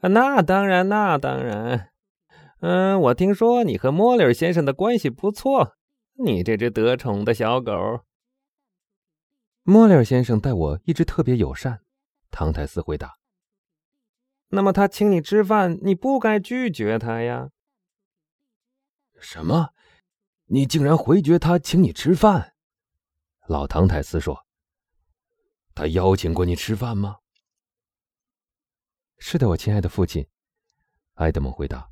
那当然，那当然。我听说你和莫里尔先生的关系不错，你这只得宠的小狗。莫里尔先生待我一直特别友善，唐泰斯回答。那么他请你吃饭，你不该拒绝他呀。什么？你竟然回绝他请你吃饭？老唐泰斯说。他邀请过你吃饭吗？是的，我亲爱的父亲，埃德蒙回答。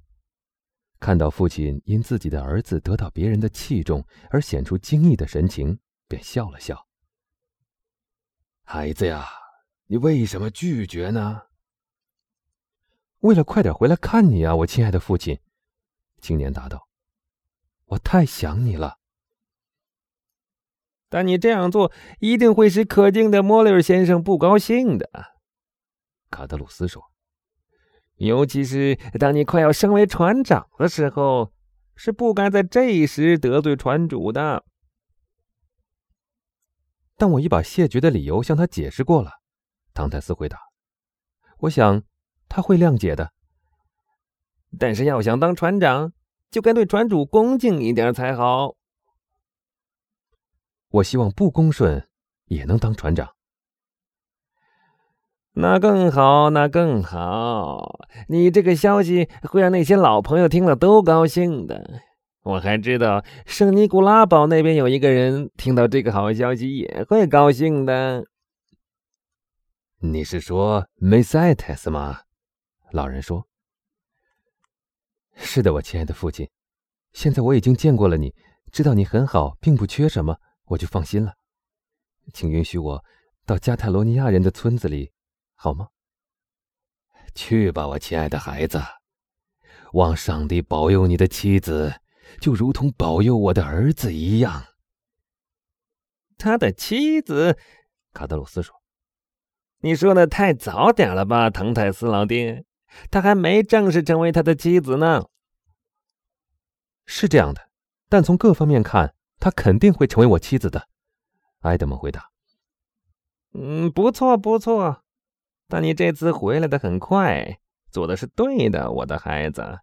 看到父亲因自己的儿子得到别人的器重而显出惊异的神情，便笑了笑。孩子呀，你为什么拒绝呢？为了快点回来看你啊，我亲爱的父亲，青年答道。我太想你了。但你这样做一定会使可敬的莫里尔先生不高兴的，卡德鲁斯说。尤其是当你快要升为船长的时候，是不该在这时得罪船主的。但我已把谢绝的理由向他解释过了，唐泰斯回答。我想他会谅解的。但是要想当船长，就该对船主恭敬一点才好。我希望不恭顺也能当船长。那更好，那更好。你这个消息会让那些老朋友听了都高兴的。我还知道圣尼古拉堡那边有一个人听到这个好消息也会高兴的。你是说梅塞特斯吗？老人说。是的，我亲爱的父亲。现在我已经见过了你，知道你很好，并不缺什么，我就放心了。请允许我到加泰罗尼亚人的村子里好吗？去吧，我亲爱的孩子，望上帝保佑你的妻子，就如同保佑我的儿子一样。他的妻子，卡德鲁斯说。你说的太早点了吧，唐泰斯老爹，他还没正式成为他的妻子呢。是这样的，但从各方面看，他肯定会成为我妻子的，埃德蒙回答。不错不错。但你这次回来的很快，做的是对的，我的孩子。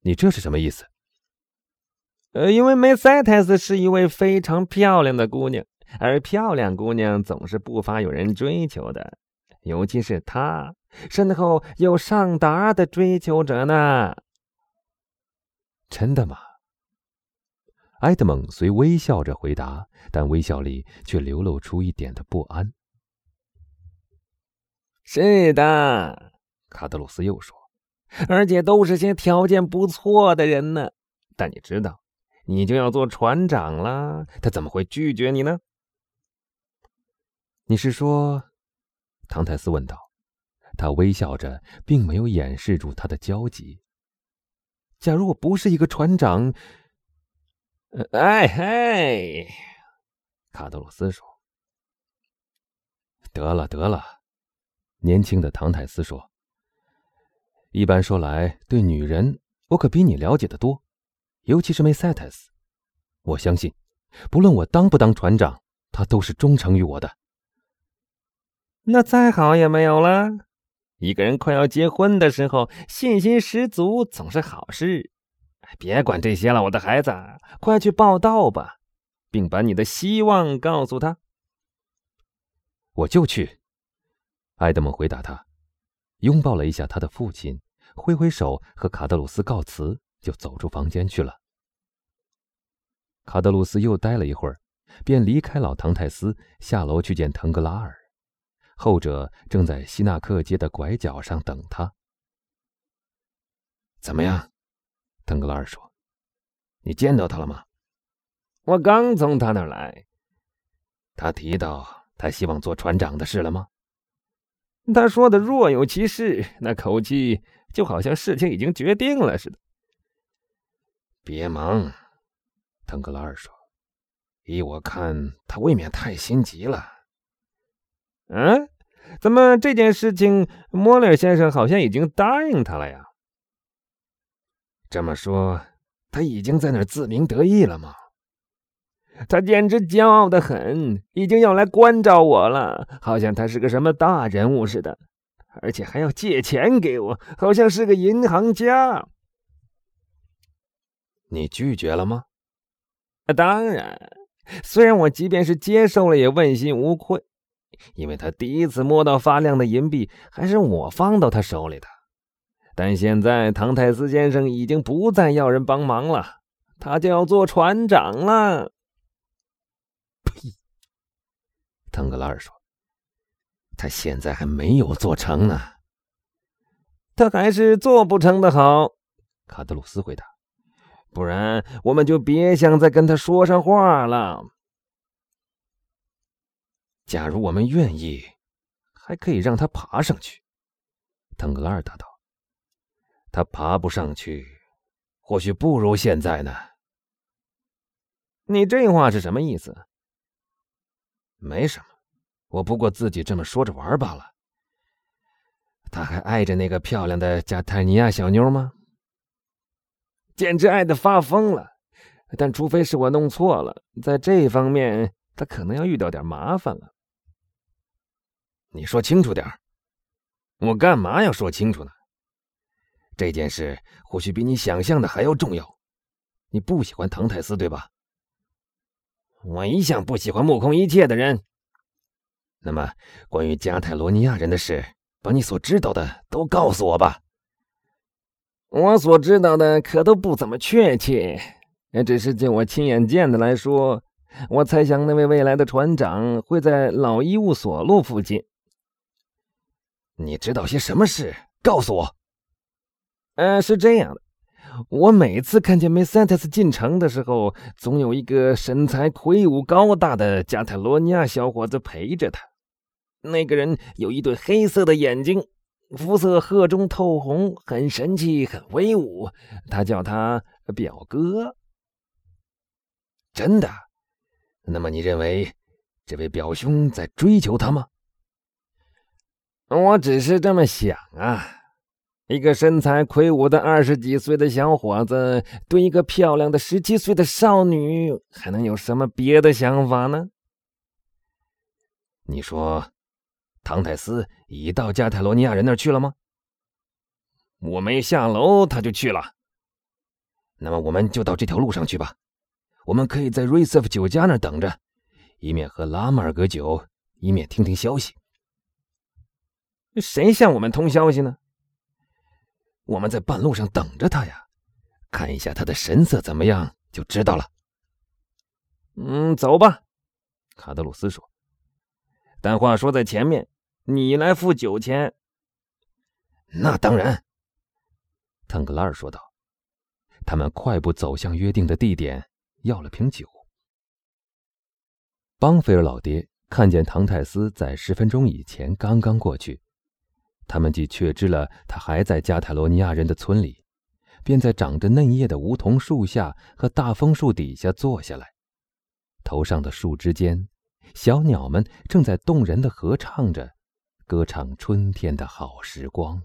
你这是什么意思？因为梅塞特斯是一位非常漂亮的姑娘，而漂亮姑娘总是不乏有人追求的，尤其是她身后有上达的追求者呢。真的吗？埃德蒙虽微笑着回答，但微笑里却流露出一点的不安。是的，卡德鲁斯又说，而且都是些条件不错的人呢。但你知道，你就要做船长了，他怎么会拒绝你呢？你是说？唐泰斯问道。他微笑着，并没有掩饰住他的焦急。假如我不是一个船长，哎嘿，卡德鲁斯说。得了，得了。年轻的唐泰斯说，一般说来，对女人我可比你了解的多，尤其是梅塞特斯。我相信不论我当不当船长，她都是忠诚于我的。那再好也没有了，一个人快要结婚的时候，信心十足总是好事。别管这些了，我的孩子，快去报道吧，并把你的希望告诉他。我就去，埃德蒙回答他，拥抱了一下他的父亲，挥挥手和卡德鲁斯告辞，就走出房间去了。卡德鲁斯又待了一会儿，便离开老唐泰斯，下楼去见腾格拉尔，后者正在希纳克街的拐角上等他。怎么样？腾格拉尔说，你见到他了吗？我刚从他那儿来。他提到他希望做船长的事了吗？他说的若有其事，那口气就好像事情已经决定了似的。别忙，腾格拉尔说，依我看，他未免太心急了。怎么这件事情莫里尔先生好像已经答应他了呀？这么说，他已经在那儿自鸣得意了吗？他简直骄傲得很，已经要来关照我了，好像他是个什么大人物似的。而且还要借钱给我，好像是个银行家。你拒绝了吗？当然，虽然我即便是接受了也问心无愧，因为他第一次摸到发亮的银币还是我放到他手里的。但现在唐泰斯先生已经不再要人帮忙了，他就要做船长了。呸！腾格拉尔说，他现在还没有做成呢。他还是做不成的好，卡德鲁斯回答，不然我们就别想再跟他说上话了。假如我们愿意，还可以让他爬上去，腾格拉尔答道。他爬不上去，或许不如现在呢。你这话是什么意思？没什么，我不过自己这么说着玩罢了。他还爱着那个漂亮的加泰尼亚小妞吗？简直爱得发疯了，但除非是我弄错了，在这方面他可能要遇到点麻烦了。你说清楚点。我干嘛要说清楚呢？这件事或许比你想象的还要重要。你不喜欢唐泰斯，对吧？我一向不喜欢目空一切的人。那么，关于加泰罗尼亚人的事，把你所知道的都告诉我吧。我所知道的可都不怎么确切，只是就我亲眼见的来说，我猜想那位未来的船长会在老医务所路附近。你知道些什么事？告诉我。是这样的，我每次看见梅塞特斯进城的时候，总有一个身材魁梧高大的加泰罗尼亚小伙子陪着他。那个人有一对黑色的眼睛，肤色褐中透红，很神气，很威武。他叫他表哥。真的？那么你认为这位表兄在追求他吗？我只是这么想啊。一个身材魁梧的20几岁的小伙子，对一个漂亮的17岁的少女，还能有什么别的想法呢？你说，唐泰斯已到加泰罗尼亚人那儿去了吗？我没下楼，他就去了。那么我们就到这条路上去吧。我们可以在瑞瑟夫酒家那儿等着，以免喝拉马尔格酒，以免听听消息。谁向我们通消息呢？我们在半路上等着他呀，看一下他的神色怎么样就知道了。走吧，卡德鲁斯说。但话说在前面，你来付酒钱。那当然，腾格拉尔说道。他们快步走向约定的地点，要了瓶酒。邦菲尔老爹看见唐泰斯在10分钟以前刚刚过去。他们既确知了他还在加泰罗尼亚人的村里，便在长着嫩叶的梧桐树下和大枫树底下坐下来。头上的树枝间，小鸟们正在动人的合唱着，歌唱春天的好时光。